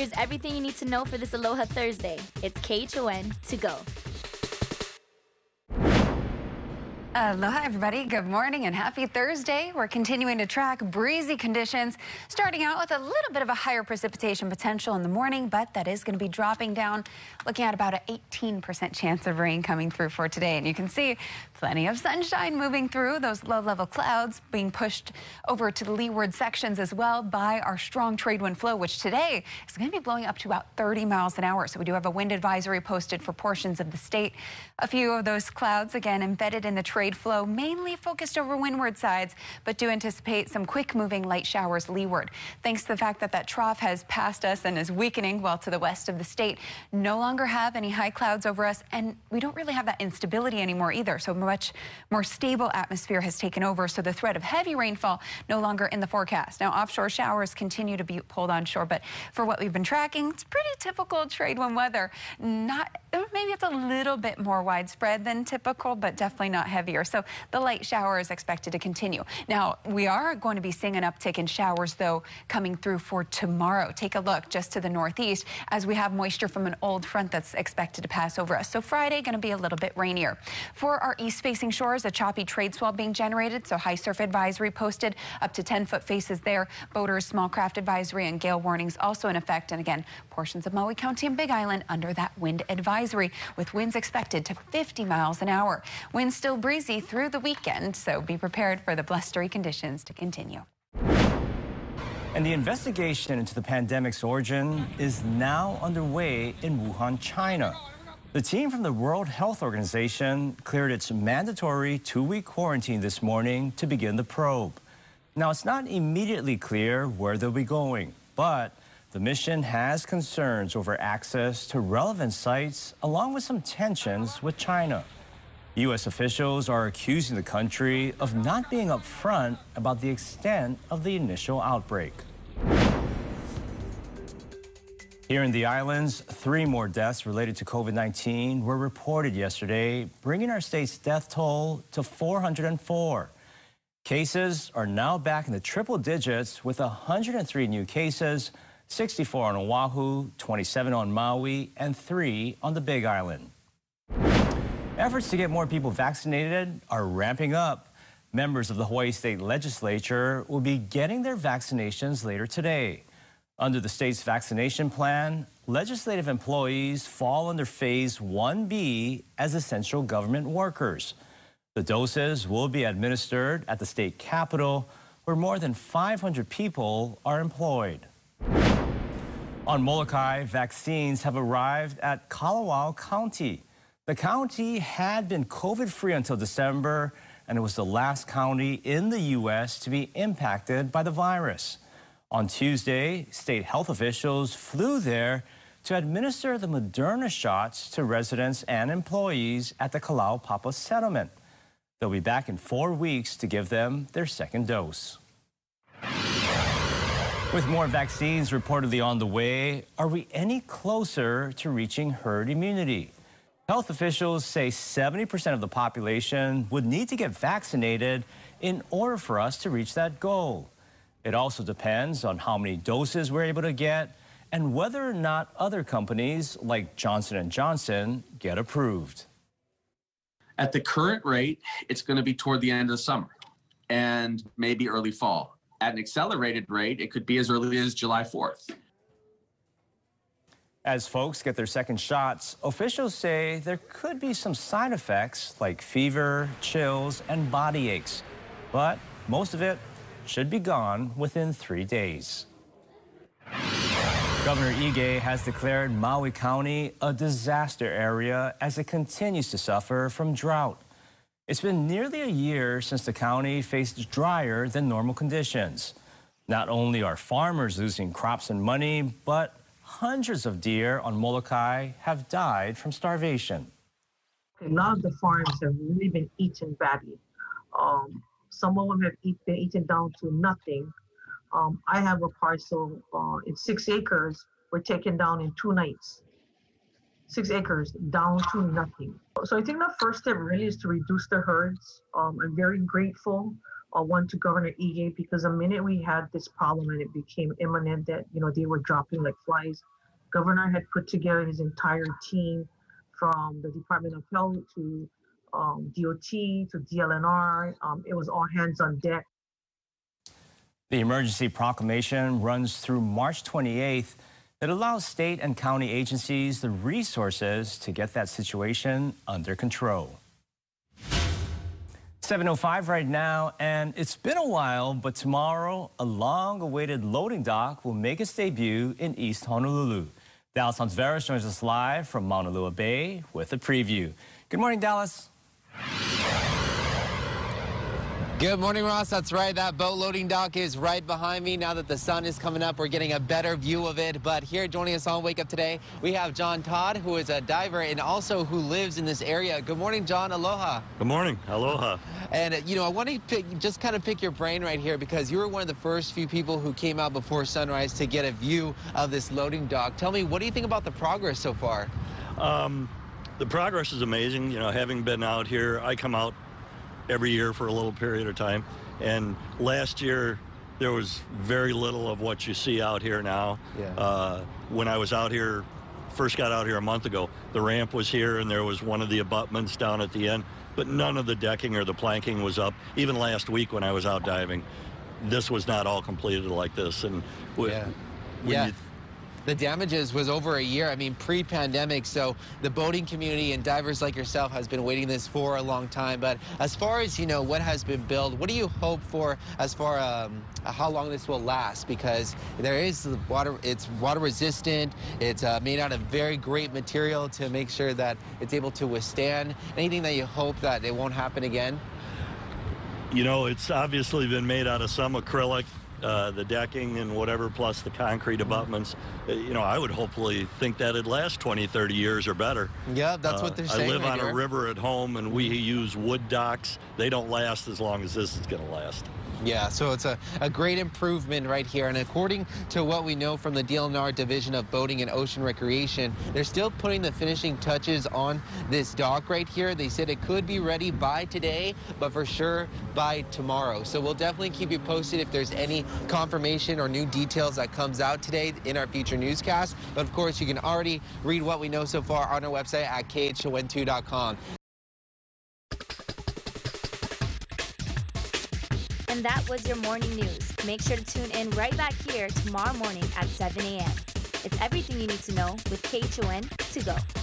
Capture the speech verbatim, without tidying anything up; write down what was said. Here's everything you need to know for this Aloha Thursday. It's K H O N to go. Aloha, everybody. Good morning and happy Thursday. We're continuing to track breezy conditions, starting out with a little bit of a higher precipitation potential in the morning, but that is going to be dropping down, looking at about an eighteen percent chance of rain coming through for today. And you can see plenty of sunshine moving through, those low-level clouds being pushed over to the leeward sections as well by our strong trade wind flow, which today is going to be blowing up to about thirty miles an hour. So we do have a wind advisory posted for portions of the state. A few of those clouds, again, embedded in the trade Trade flow mainly focused over windward sides, but do anticipate some quick moving light showers leeward. Thanks to the fact that that trough has passed us and is weakening well to the west of the state, no longer have any high clouds over us, and we don't really have that instability anymore either. So much more stable atmosphere has taken over, so the threat of heavy rainfall no longer in the forecast. Now, offshore showers continue to be pulled onshore, but for what we've been tracking, it's pretty typical trade wind weather. Not maybe it's a little bit more widespread than typical, but definitely not heavy. So the light shower is expected to continue. Now, we are going to be seeing an uptick in showers, though, coming through for tomorrow. Take a look just to the northeast as we have moisture from an old front that's expected to pass over us. So Friday, going to be a little bit rainier. For our east-facing shores, a choppy trade swell being generated, so high surf advisory posted up to ten-foot faces there. Boaters, small craft advisory and gale warnings also in effect. And again, portions of Maui County and Big Island under that wind advisory with winds expected to fifty miles an hour. Winds still breezy through the weekend, so be prepared for the blustery conditions to continue. And the investigation into the pandemic's origin is now underway in Wuhan, China. The team from the World Health Organization cleared its mandatory two-week quarantine this morning to begin the probe. Now, it's not immediately clear where they'll be going, but the mission has concerns over access to relevant sites, along with some tensions with China. U S officials are accusing the country of not being upfront about the extent of the initial outbreak. Here in the islands, three more deaths related to COVID nineteen were reported yesterday, bringing our state's death toll to four hundred four. Cases are now back in the triple digits with one hundred three new cases, sixty-four on Oahu, twenty-seven on Maui, and three on the Big Island. Efforts to get more people vaccinated are ramping up. Members of the Hawaii State Legislature will be getting their vaccinations later today. Under the state's vaccination plan, legislative employees fall under Phase one B as essential government workers. The doses will be administered at the state capitol, where more than five hundred people are employed. On Molokai, vaccines have arrived at Kalawao County. The county had been COVID-free until December, and it was the last county in the U S to be impacted by the virus. On Tuesday, state health officials flew there to administer the Moderna shots to residents and employees at the Kalaupapa settlement. They'll be back in four weeks to give them their second dose. With more vaccines reportedly on the way, are we any closer to reaching herd immunity? Health officials say seventy percent of the population would need to get vaccinated in order for us to reach that goal. It also depends on how many doses we're able to get and whether or not other companies like Johnson and Johnson get approved. At the current rate, it's going to be toward the end of the summer and maybe early fall. At an accelerated rate, it could be as early as July fourth. As folks get their second shots, officials say there could be some side effects like fever, chills, and body aches. But most of it should be gone within three days. Governor Ige has declared Maui County a disaster area as it continues to suffer from drought. It's been nearly a year since the county faced drier than normal conditions. Not only are farmers losing crops and money, but hundreds of deer on Molokai have died from starvation. A lot of the farms have really been eaten badly. Um, some of them have eat, been eaten down to nothing. Um, I have a parcel, uh, it's six acres, were taken down in two nights. Six acres down to nothing. So I think the first step really is to reduce the herds. Um, I'm very grateful uh, one to Governor Ige, because the minute we had this problem and it became imminent that, you know, they were dropping like flies, Governor had put together his entire team from the Department of Health to um, D O T to D L N R. Um, it was all hands on deck. The emergency proclamation runs through March twenty-eighth. It allows state and county agencies the resources to get that situation under control. seven oh five right now, and it's been a while, but tomorrow, a long-awaited loading dock will make its debut in East Honolulu. Dallas Hans Veras joins us live from Mauna Lua Bay with a preview. Good morning, Dallas. Good morning, Ross. That's right. That boat loading dock is right behind me. Now that the sun is coming up, we're getting a better view of it. But here joining us on Wake Up Today, we have John Todd, who is a diver and also who lives in this area. Good morning, John. Aloha. Good morning. Aloha. And, you know, I want to pick, just kind of pick your brain right here, because you were one of the first few people who came out before sunrise to get a view of this loading dock. Tell me, what do you think about the progress so far? Um, the progress is amazing. You know, having been out here, I come out every year for a little period of time, and last year there was very little of what you see out here now. Yeah. Uh, when I was out here, first got out here a month ago, the ramp was here and there was one of the abutments down at the end, but none of the decking or the planking was up. Even last week when I was out diving, this was not all completed like this. And when, yeah. when yeah. you the damages was over a year, I mean, pre-pandemic, so the boating community and divers like yourself has been waiting this for a long time. But as far as, you know, what has been built, what do you hope for as far as um, how long this will last? Because there is water, it's water resistant, it's uh, made out of very great material to make sure that it's able to withstand anything that you hope that it won't happen again. You know, it's obviously been made out of some acrylic, Uh, the decking and whatever, plus the concrete abutments. You know, I would hopefully think that it'd last twenty, thirty years or better. Yeah, that's uh, what they're saying. I live right on here. A river at home, and we use wood docks. They don't last as long as this is going to last. Yeah, so it's a, a great improvement right here. And according to what we know from the D L N R Division of Boating and Ocean Recreation, they're still putting the finishing touches on this dock right here. They said it could be ready by today, but for sure by tomorrow. So we'll definitely keep you posted if there's any confirmation or new details that comes out today in our future newscast. But of course, you can already read what we know so far on our website at K H O N two dot com. And that was your morning news. Make sure to tune in right back here tomorrow morning at seven A M It's everything you need to know with K H O N to go.